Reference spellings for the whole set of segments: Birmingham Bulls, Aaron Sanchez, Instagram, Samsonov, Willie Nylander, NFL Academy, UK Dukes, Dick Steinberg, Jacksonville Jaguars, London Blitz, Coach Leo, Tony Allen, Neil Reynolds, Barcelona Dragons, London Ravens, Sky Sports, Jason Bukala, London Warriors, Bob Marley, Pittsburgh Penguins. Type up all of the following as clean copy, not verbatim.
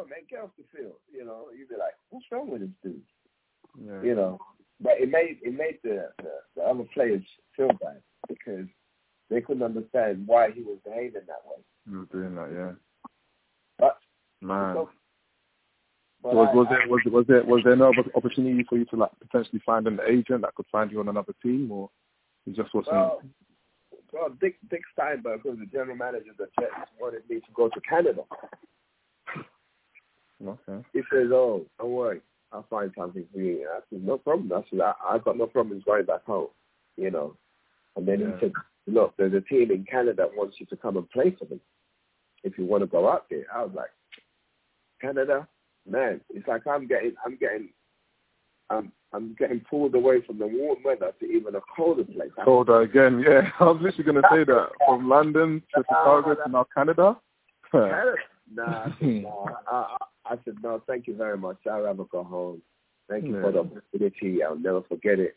something else to feel. You know, you'd be like, what's wrong with this dude? Yeah. You know, but it made the other players feel bad because they couldn't understand why he was behaving that way. He was doing that, yeah. But man, so, but was there no opportunity for you to like potentially find an agent that could find you on another team, or it just wasn't? Well, Dick Steinberg, who's the general manager of the Jets, wanted me to go to Canada. Okay. He says, "Oh, don't worry, I'll find something for you." I said, "No problem." I said, "I've got no problems going back home, you know." And then he said, "Look, there's a team in Canada that wants you to come and play for them if you want to go out there." I was like, "Canada, man, it's like I'm getting pulled away from the warm weather to even a colder place." Colder again, yeah. I was literally going to say that. From London to Chicago to now Canada. Canada. I said, no, thank you very much. I'll rather go home. Thank you for the opportunity. I'll never forget it.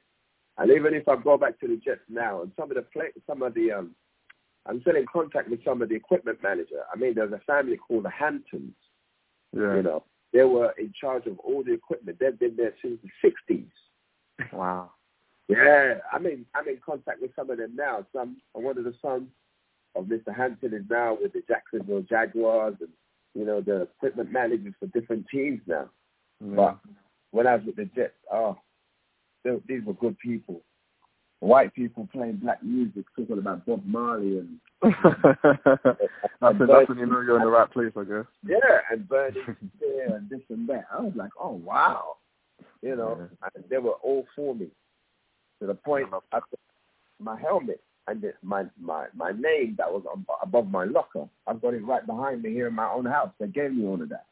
And even if I go back to the Jets now, and I'm still in contact with some of the equipment manager. I mean, there's a family called the Hamptons. Yeah. You know, they were in charge of all the equipment. They've been there since the 60s. Wow. Yeah. I mean, I'm in contact with some of them now. One of the sons of Mr. Hampton is now with the Jacksonville Jaguars, and you know, the equipment managers for different teams now. Yeah. But when I was with the Jets, these were good people. White people playing black music, talking about Bob Marley and... that's when you know you're in the right place, I guess. Yeah, and Bernie there and this and that. I was like, oh, wow. You know, and they were all for me. To the point, I put my helmet and my name that was above my locker, I've got it right behind me here in my own house. They gave me all of that.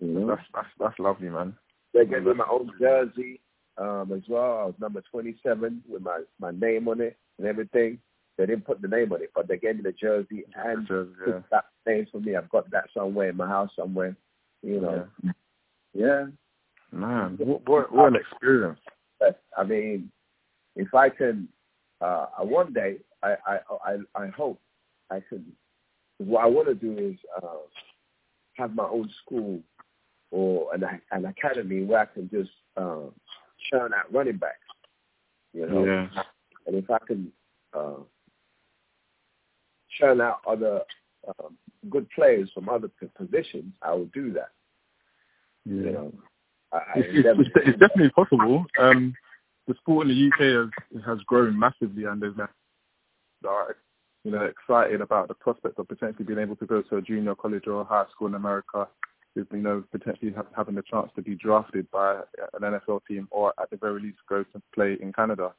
You know? That's lovely, man. They gave me my own jersey as well. I was number 27 with my name on it and everything. They didn't put the name on it, but they gave me the jersey and that name for me. I've got that somewhere in my house somewhere, you know. Yeah. Man, what an experience. I mean, if I can... one day, I hope I can. What I want to do is have my own school or an academy where I can just churn out running backs, you know. Yeah. And if I can churn out other good players from other positions, I will do that. Yeah. You know, it's definitely possible. The sport in the UK has grown massively, and there's now that are, you know, excited about the prospect of potentially being able to go to a junior college or a high school in America, you know, potentially having the chance to be drafted by an NFL team or at the very least go to play in Canada.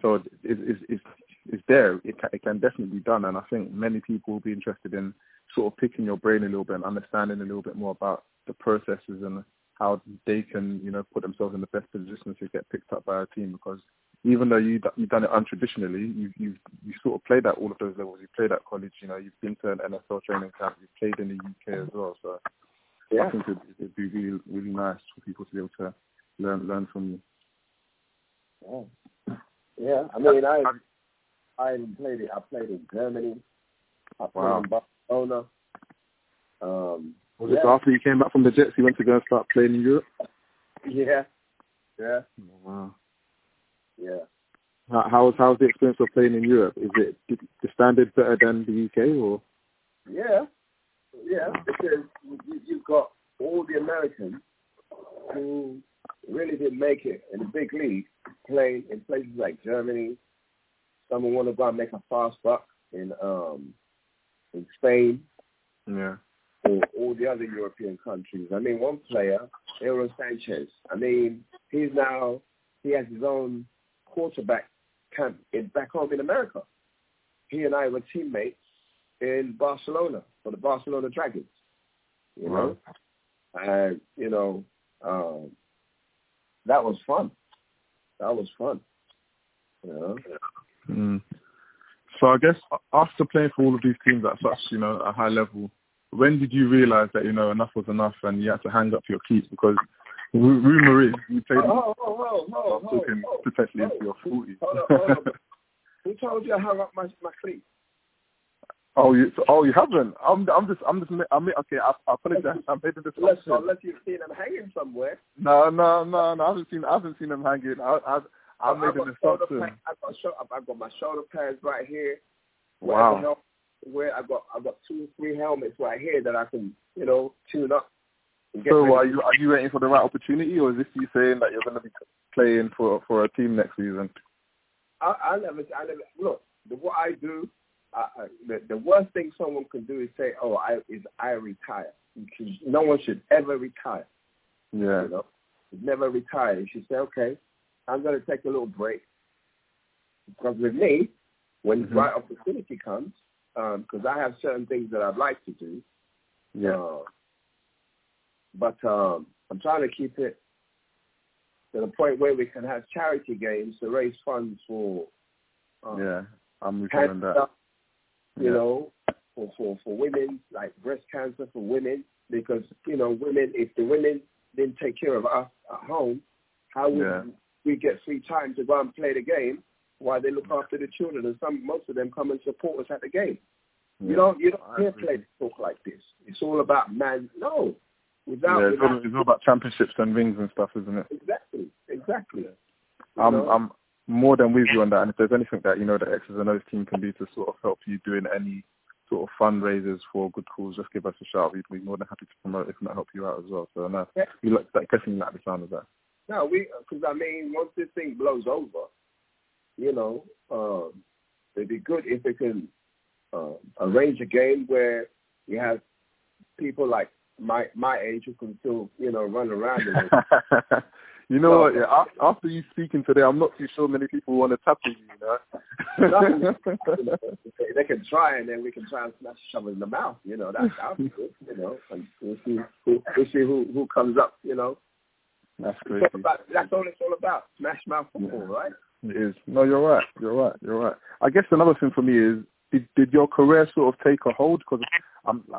So it's there. It can definitely be done, and I think many people will be interested in sort of picking your brain a little bit and understanding a little bit more about the processes and how they can, you know, put themselves in the best position to get picked up by a team. Because even though you've done it untraditionally, you sort of played at all of those levels. You played at college, you know, you've been to an NFL training camp, you've played in the UK as well. So yeah. I think it'd be really, really nice for people to be able to learn from you. Yeah, yeah. I mean, I played in Germany. I played in Barcelona. Was it after you came back from the Jets, you went to go and start playing in Europe? Yeah. Yeah. Wow. Yeah. How's the experience of playing in Europe? Is it the standard better than the UK or? Yeah. Yeah, because you've got all the Americans who really didn't make it in the big league playing in places like Germany. Someone want to go and make a fast buck in Spain. Yeah. Or all the other European countries. I mean, one player, Aaron Sanchez. I mean, he has his own quarterback camp back home in America. He and I were teammates in Barcelona for the Barcelona Dragons. You know, and you know, that was fun. You know. So I guess after playing for all of these teams at such, you know, a high level, when did you realise that, you know, enough was enough and you had to hang up your cleats? Because rumour is you played potentially into your 40s. Who told you I hung up my cleats? You haven't. I apologize. I'm making this. Unless you've seen him hanging somewhere. No. I haven't seen him hanging. I made an assumption. I've got my shoulder pads right here. Wow. I've got 2 or 3 helmets right here that I can, tune up. So are you waiting for the right opportunity, or is this you saying that you're going to be playing for a team next season? I never look. What I do. The worst thing someone can do is say, I retire. No one should ever retire. Yeah. Never retire. You should say, okay, I'm going to take a little break. Because with me, when the right opportunity comes, because I have certain things that I'd like to do. Yeah. But I'm trying to keep it to the point where we can have charity games to raise funds for... I'm recalling that. For women, like breast cancer for women, because, women, if the women didn't take care of us at home, how would we get free time to go and play the game while they look after the children? And most of them come and support us at the game. Yeah. You don't hear players talk like this. It's all about man. No. It's all about championships and rings and stuff, isn't it? Exactly. I'm more than with you on that, and if there's anything that the X's and O's team can do to sort of help you doing any sort of fundraisers for good cause, just give us a shout. We'd be more than happy to promote it, if not help you out as well. So no, we like that. Guessing that the sound of that. No, once this thing blows over, it'd be good if we can arrange a game where you have people like my age who can still run around. You know what? Yeah, after you speaking today, I'm not too sure many people want to tackle you. They can try, and then we can try and smash each other in the mouth. That'll be good. And we'll see who comes up. That's great. That's all it's all about. Smash mouth football, right? It is. No, you're right. I guess another thing for me is, did your career sort of take a hold? Because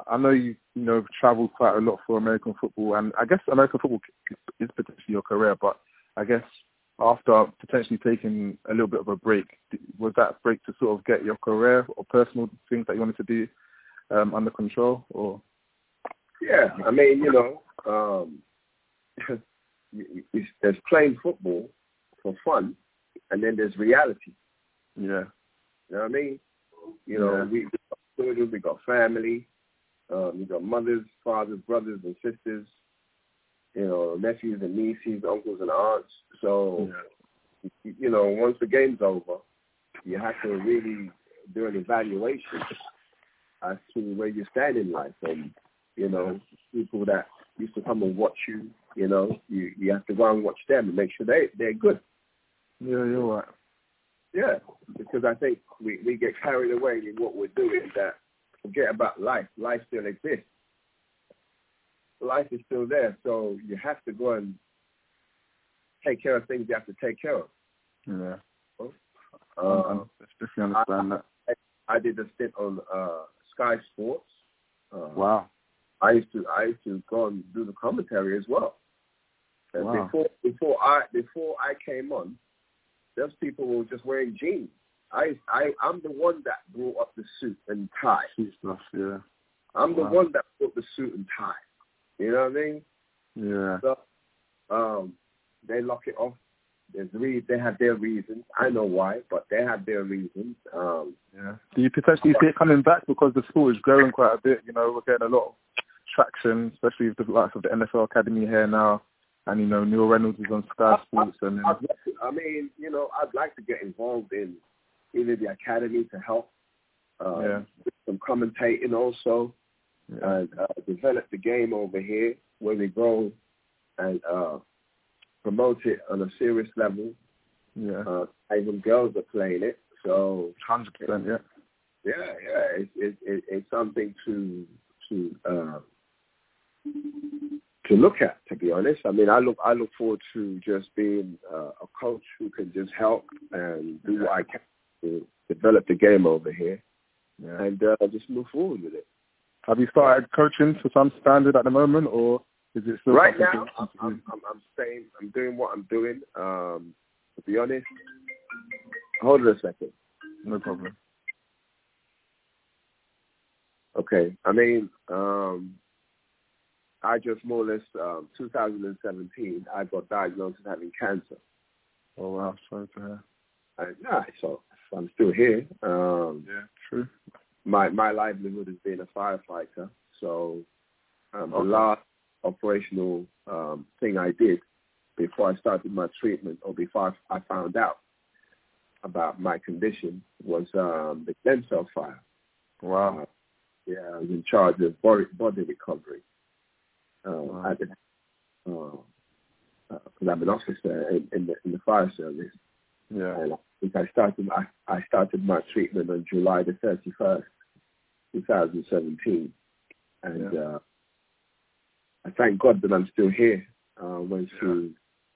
I know you travelled quite a lot for American football, and I guess American football is potentially your career, but I guess after potentially taking a little bit of a break, was that break to sort of get your career or personal things that you wanted to do under control? Or yeah, there's playing football for fun, and then there's reality. Yeah. You know what I mean? We got children, we got family, we got mothers, fathers, brothers and sisters, nephews and nieces, uncles and aunts. So, once the game's over, you have to really do an evaluation as to where you stand in life. And, people that used to come and watch you, you have to go and watch them and make sure they're good. Yeah, you're right. Yeah, because I think we get carried away in what we're doing, that forget about life. Life still exists. Life is still there, so you have to go and take care of things you have to take care of. Yeah. I definitely understand that. I did a stint on Sky Sports. Wow. I used to go and do the commentary as well. And wow. Before I came on, those people were just wearing jeans. I'm the one that brought up the suit and tie. Yeah. I'm the one that brought the suit and tie. You know what I mean? Yeah. So, they lock it off. They have their reasons. I know why, but they have their reasons. Yeah. Do you potentially see it coming back, because the sport is growing quite a bit? We're getting a lot of traction, especially with the likes of the NFL Academy here now. And, Neil Reynolds is on Sky Sports. I'd like to get involved in either the academy to help with some commentating also and develop the game over here where we go and promote it on a serious level. Yeah. Even girls are playing it. So 100%, yeah. Yeah. It's something to look at, to be honest. I look forward to just being a coach who can just help and do what I can to develop the game over here and just move forward with it. Have you started coaching to some standard at the moment, or is it still right now? I'm staying. I'm doing what I'm doing. To be honest, hold on a second. No problem. Okay. I mean, I just more or less, 2017, I got diagnosed with having cancer. Oh, wow. Sorry to hear. So I'm still here. Yeah, true. My livelihood has been a firefighter. So the last operational thing I did before I started my treatment or before I found out about my condition was the stem cell fire. Wow. I was in charge of body recovery. I've been I'm an officer in the fire service. Yeah. And I think I started my treatment on July the 31st, 2017. And I thank God that I'm still here. Went through,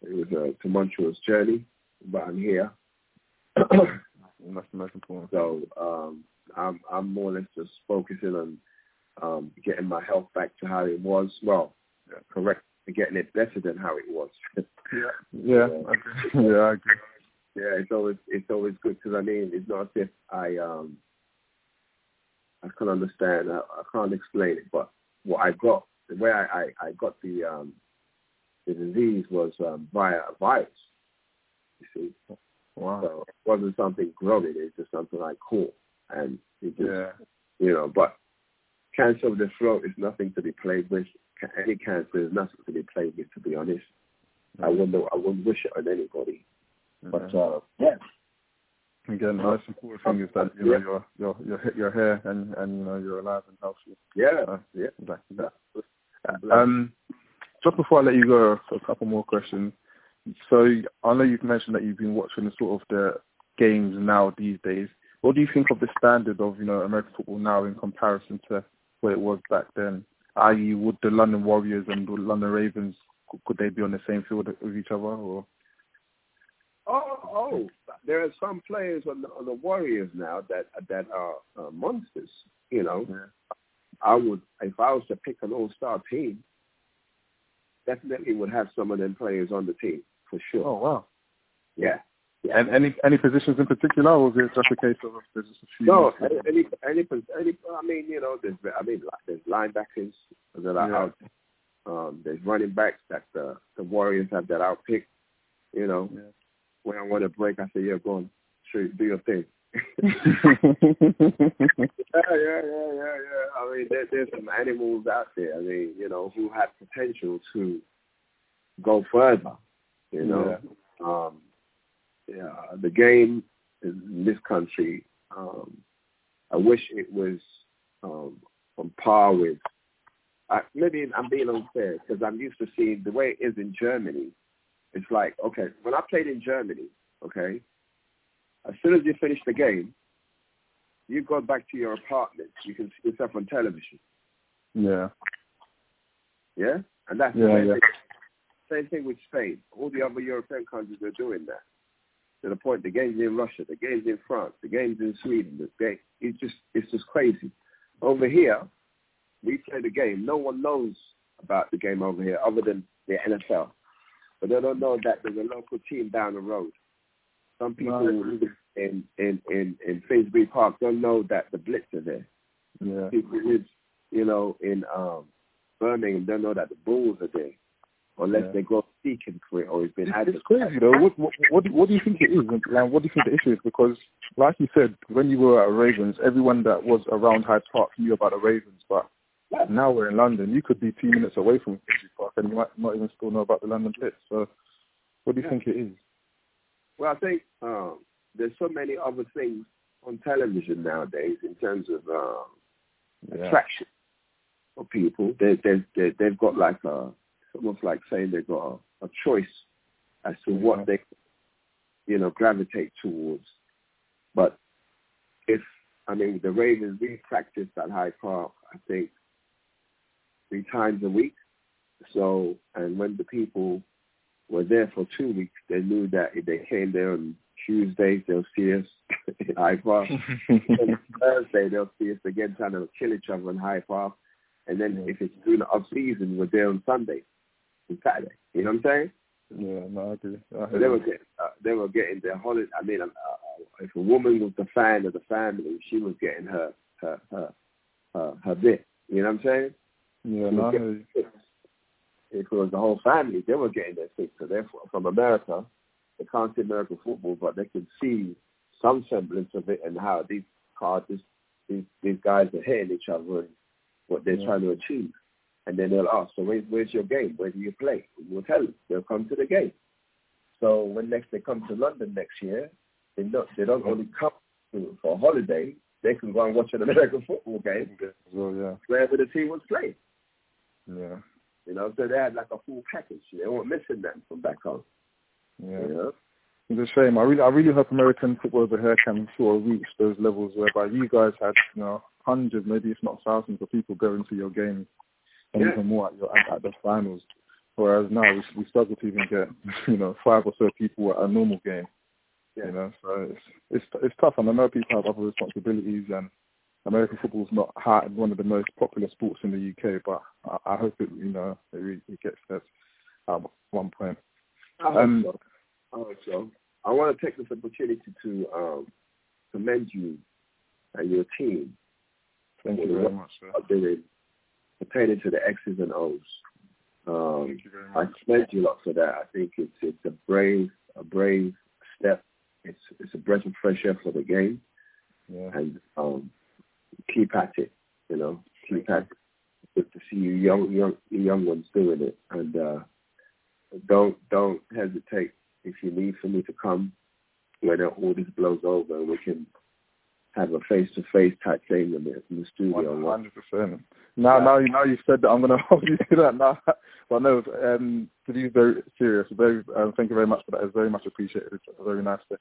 it was a tumultuous journey, but I'm here. That's the most important. So I'm more or less just focusing on getting my health back to how it was. Well, correct, getting it better than how it was. I agree. Yeah, it's always good because I mean it's not as if I can't understand, I can't explain it, but what I got, the way I got the disease was via a virus. You see, wow. So it wasn't something growing; it's just something I caught, and it just you know. But cancer of the throat is nothing to be played with. Any cancer is nothing to be played with. To be honest, I wouldn't wish it on anybody. But again, the most important thing is that you know you're here and you know you're alive and healthy. Just before I let you go, a couple more questions. So I know you've mentioned that you've been watching sort of the games now these days. What do you think of the standard of American football now in comparison to what it was back then? I.e., would the London Warriors and the London Ravens, could they be on the same field with each other or? Oh, there are some players on the Warriors now that are monsters. You know, I would, if I was to pick an all-star team, definitely would have some of them players on the team for sure. Oh wow, yeah. And any positions in particular, or is it just a case of there's just a few? No, any. I mean, there's linebackers that are out. There's running backs that the Warriors have that outpick. You know. Yeah. When I want to break, I say, go on, shoot, do your thing. Yeah. I mean, there's some animals out there, I mean, who have potential to go further, the game in this country, I wish it was on par with, maybe I'm being unfair, because I'm used to seeing the way it is in Germany. It's like, okay, when I played in Germany, okay, as soon as you finish the game, you go back to your apartment. You can see yourself on television. Yeah? And that's the same thing. Same thing with Spain. All the other European countries are doing that. To the point, the game's in Russia, the game's in France, the game's in Sweden. It's just crazy. Over here, we play the game. No one knows about the game over here other than the NFL. But they don't know that there's a local team down the road. Some people in Finsbury Park don't know that the Blitz are there. Yeah. People live, in Birmingham don't know that the Bulls are there, unless they go seeking for it or it's been added. It's crazy though. What do you think it is? Like, what do you think the issue is? Because, like you said, when you were at Ravens, everyone that was around Hyde Park knew about the Ravens, but. Now we're in London. You could be 2 minutes away from Finsbury Park, and you might not even still know about the London Blitz. So, what do you think it is? Well, I think there's so many other things on television nowadays in terms of attraction for people. They've got like it's almost like saying they've got a choice as to what they, gravitate towards. But with the Ravens, we practiced at Hyde Park, I think, 3 times a week. So, and when the people were there for 2 weeks, they knew that if they came there on Tuesday, they'll see us in Hyde Park. On Thursday, they'll see us again trying to kill each other in Hyde Park. And then if it's during the off-season, we're there on Sunday and Saturday. You know what I'm saying? Yeah, no, I do. So they were getting their holiday. I mean, if a woman was the fan of the family, she was getting her her bit. You know what I'm saying? Yeah, no, it was the whole family. They were getting their fix. So they're from America. They can't see American football, but they can see some semblance of it and how these guys are hitting each other and what they're trying to achieve. And then they'll ask, so where's your game? Where do you play? And we'll tell them. They'll come to the game. So when next they come to London next year, they don't only come for a holiday. They can go and watch an American football game wherever the team was playing. Yeah. You know, so they had like a full package. They weren't missing that from back home. Yeah. You know? It's a shame. I really hope American football over here can sort of reach those levels whereby you guys had, you know, hundreds, maybe if not thousands of people going to your games and even more at the finals. Whereas now we struggle to even get, you know, 5 or so people at a normal game. Yeah. You know, so it's tough, and I know people have other responsibilities, and American football's not one of the most popular sports in the UK, but I hope it, you know, it gets there at one point. I hope so. I want to take this opportunity to commend you and your team. Thank you very much, sir. Pertaining to the X's and O's. Thank you very much. I commend you a lot for that. I think it's a brave step. It's a breath of fresh air for the game, and keep at it. You know, keep at it. Good to see you young ones doing it, and don't hesitate if you need for me to come when all this blows over, and we can have a face-to-face type thing in the studio. 100%. Now you've said that, I'm going to hold you to that now. Well, no, to be very serious, very, thank you very much for that. It's very much appreciated. It's very nice to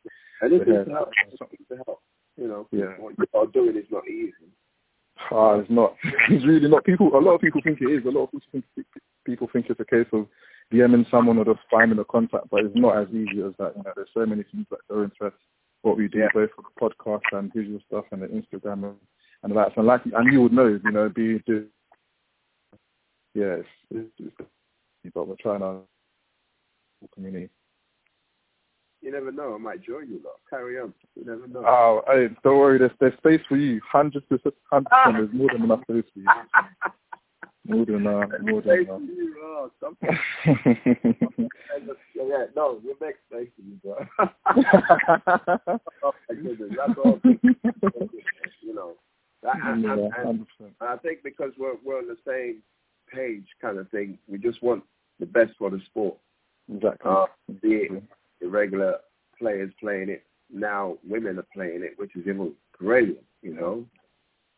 help. You know, what you are doing is not easy. It's not. It's really not. A lot of people think it is. A lot of people think it's a case of DMing someone or just finding a contact, but it's not as easy as that. You know, there's so many things that are interesting. What we do both for the podcast and visual stuff and the Instagram and that. And you would know, you know, but we're trying to community. You never know, I might join you lot. Carry on. You never know. Oh, hey, don't worry, there's space for you. 100%, there's more than enough space for you. More than enough. Oh, yeah, no, we'll make space for you, bro. That's all. You know, I think because we're on the same page, kind of thing. We just want the best for the sport. Exactly. Be it irregular players playing it now, women are playing it, which is even brilliant. You know.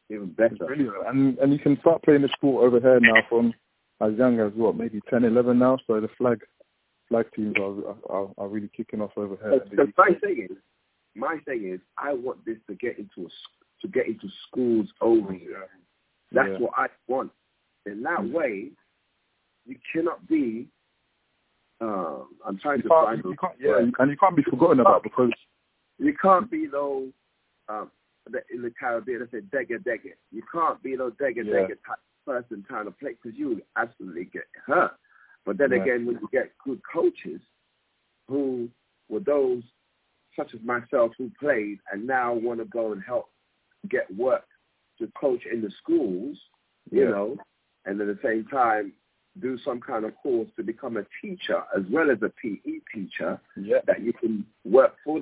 Even better. Brilliant. And you can start playing the sport over here now from as young as, maybe 10, 11 now. So the flag teams are really kicking off over here. So my thing is, I want this to get into schools over here. That's what I want. In that way, you cannot be. I'm trying to find. And you can't be forgotten about because you can't be though. In the Caribbean, they say dega. You can't be no dega type person trying to play because you absolutely get hurt. But then again, when you get good coaches who were those such as myself who played and now want to go and help get work to coach in the schools, you know, and at the same time do some kind of course to become a teacher as well as a PE teacher that you can work for.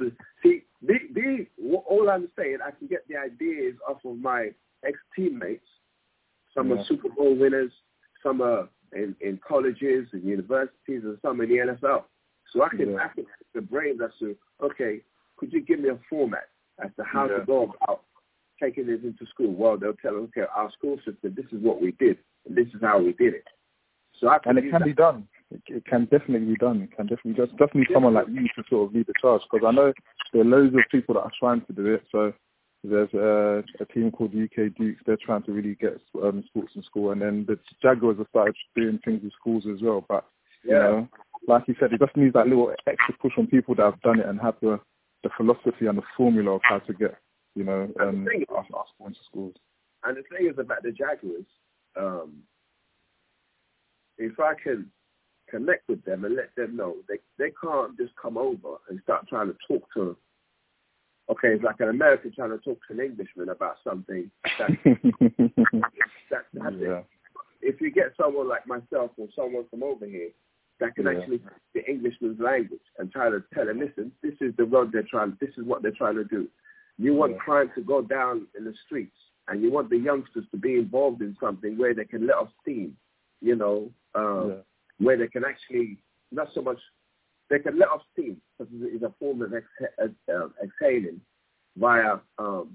All I'm saying, I can get the ideas off of my ex-teammates. Some are Super Bowl winners, some are in colleges and universities, and some in the NFL. So I can ask the brains as to, okay, could you give me a format as to how to go about taking this into school? Well, they'll tell them, okay, our school system, this is what we did, and this is how we did it. So it can be done. It can definitely be done. It can definitely just need someone like you to sort of lead the charge, because I know there are loads of people that are trying to do it. So there's a team called UK Dukes. They're trying to really get sports in school, and then the Jaguars have started doing things with schools as well. But you know, like you said, it just needs that little extra push from people that have done it and have the philosophy and the formula of how to get, you know, our sport into schools. And the thing is about the Jaguars. If I can connect with them and let them know they can't just come over and start trying to talk to okay, it's like an American trying to talk to an Englishman about something. That's it. If you get someone like myself or someone from over here that can actually speak the Englishman's language and try to tell them, listen, this is the road they're trying, this is what they're trying to do. You want crime to go down in the streets, and you want the youngsters to be involved in something where they can let off steam, you know, where they can actually not so much, they can let off steam because it's a form of exhaling via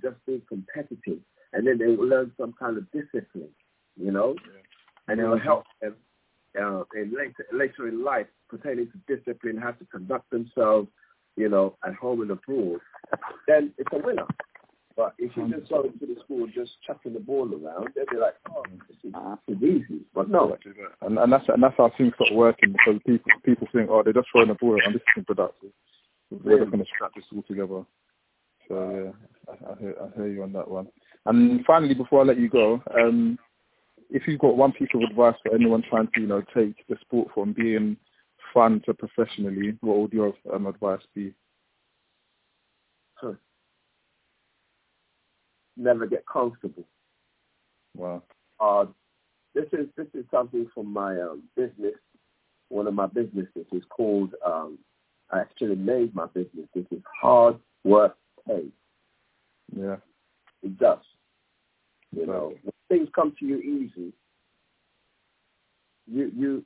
just being competitive, and then they will learn some kind of discipline, you know, and it will help them in later in life pertaining to discipline, how to conduct themselves, you know, at home and abroad. Then it's a winner. But if you just go into the school just chucking the ball around, they'll be like, oh, this is easy. But no. And that's how things start working, because people think, oh, they're just throwing the ball around, this isn't productive. We're just going to strap this all together. So, yeah, I hear you on that one. And finally, before I let you go, if you've got one piece of advice for anyone trying to, you know, take the sport from being fun to professionally, what would your advice be? Never get comfortable. Wow. This is something from my business. One of my businesses is called. I actually made my business. This is hard work paid. Yeah. It does. You know, when things come to you easy. You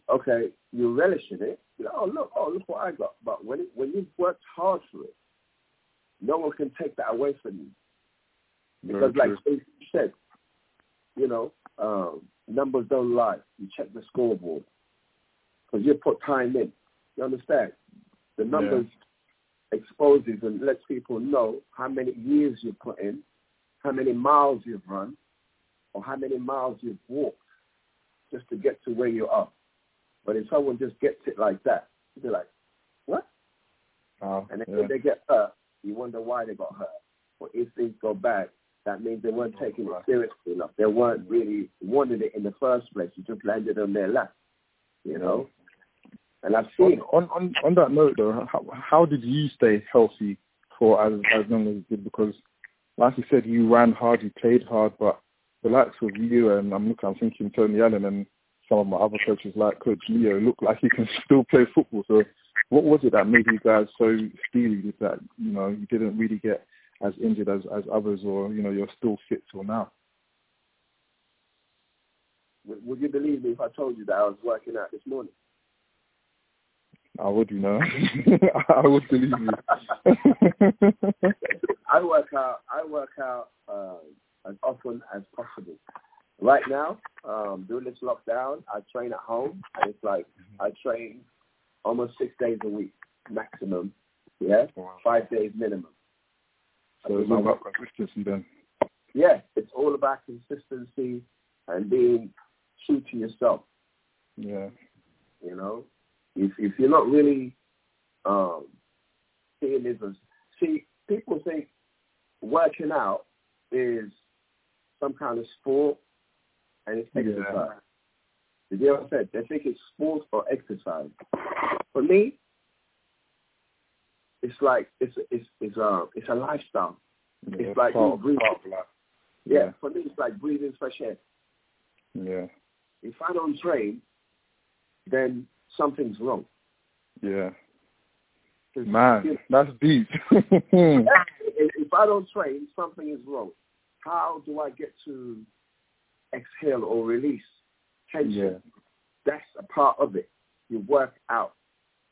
relish in it. You're like, look what I got. But when you've worked hard for it, no one can take that away from you. Because like you said, you know, numbers don't lie. You check the scoreboard because you put time in. You understand? The numbers exposes and lets people know how many years you put in, how many miles you've run, or how many miles you've walked just to get to where you are. But if someone just gets it like that, you'd be like, what? Oh, and then when they get hurt, you wonder why they got hurt. Or if things go bad, that means they weren't taking it seriously enough. They weren't really wanting it in the first place. You just landed on their lap, you know. And I've seen on that note, though, how did you stay healthy for as long as you did? Because, like you said, you ran hard, you played hard, but the likes of you and I'm thinking Tony Allen and some of my other coaches like Coach Leo look like you can still play football. So, what was it that made you guys so steely that you know you didn't really get as injured as others, or, you know, you're still fit till now? Would you believe me if I told you that I was working out this morning? I would, you know. I would believe you. I work out as often as possible. Right now, during this lockdown, I train at home, and it's like I train almost 6 days a week maximum, 5 days minimum. So it's all about consistency then. Yeah, it's all about consistency and being true to yourself. Yeah. You know, if you're not really seeing this as... See, people think working out is some kind of sport and it's exercise. Did you hear what I said? They think it's sport or exercise. For me, it's like it's a lifestyle. Yeah, it's like breathing. For me, it's like breathing fresh air. Yeah. If I don't train, then something's wrong. Yeah. Man, that's deep. If I don't train, something is wrong. How do I get to exhale or release tension? Yeah. That's a part of it. You work out,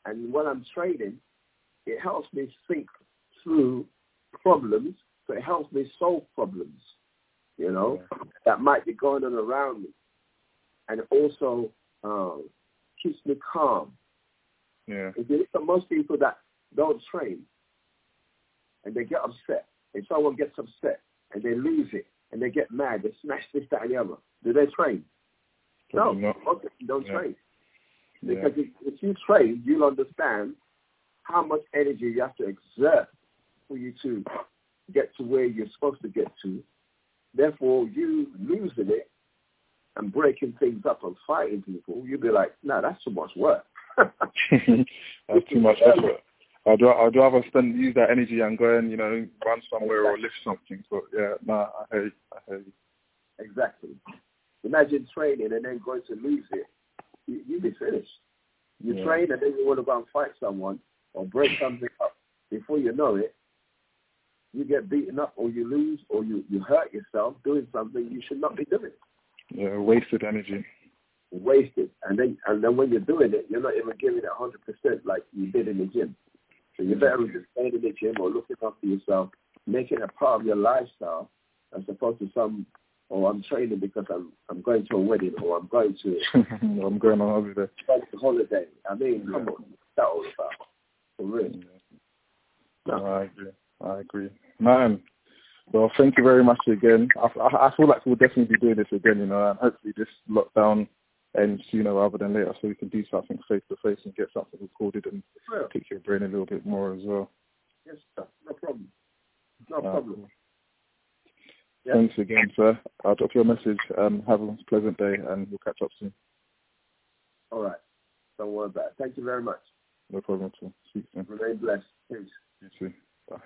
and when I'm training, it helps me think through problems, but it helps me solve problems, you know, that might be going on around me. And it also keeps me calm. Yeah. If you look at most people that don't train and they get upset, if someone gets upset and they lose it and they get mad, they smash this, that, and the other, do they train? Probably no, most of them don't train. Because if you train, you'll understand how much energy you have to exert for you to get to where you're supposed to get to. Therefore, you losing it and breaking things up and fighting people, you'll be like, no, that's too much work. That's too much effort. I'd rather use that energy and go and, run somewhere or lift something. But yeah, I hate you. Exactly. Imagine training and then going to lose it. You'd be finished. You train and then you want to go and fight someone or break something up. Before you know it, you get beaten up or you lose or you hurt yourself doing something you should not be doing. Yeah, wasted energy. Wasted. And then when you're doing it, you're not even giving it 100% like you did in the gym. So you're better just staying in the gym or looking after yourself, making it a part of your lifestyle as opposed to I'm training because I'm going to a wedding or I'm going to I'm going on holiday. I mean, come on, that's all about for real. Yeah. No, I agree. Man, well, thank you very much again. I feel like we'll definitely be doing this again, and hopefully this lockdown ends sooner rather than later, so we can do something face to face and get something recorded and pick your brain a little bit more as well. Yes, sir. No problem. Cool. Yep. Thanks again, sir. I'll drop your message. Have a pleasant day, and we'll catch up soon. All right. Don't worry about it. Thank you very much. No problem at all. Speak soon. Remain blessed. Peace. You too. Bye.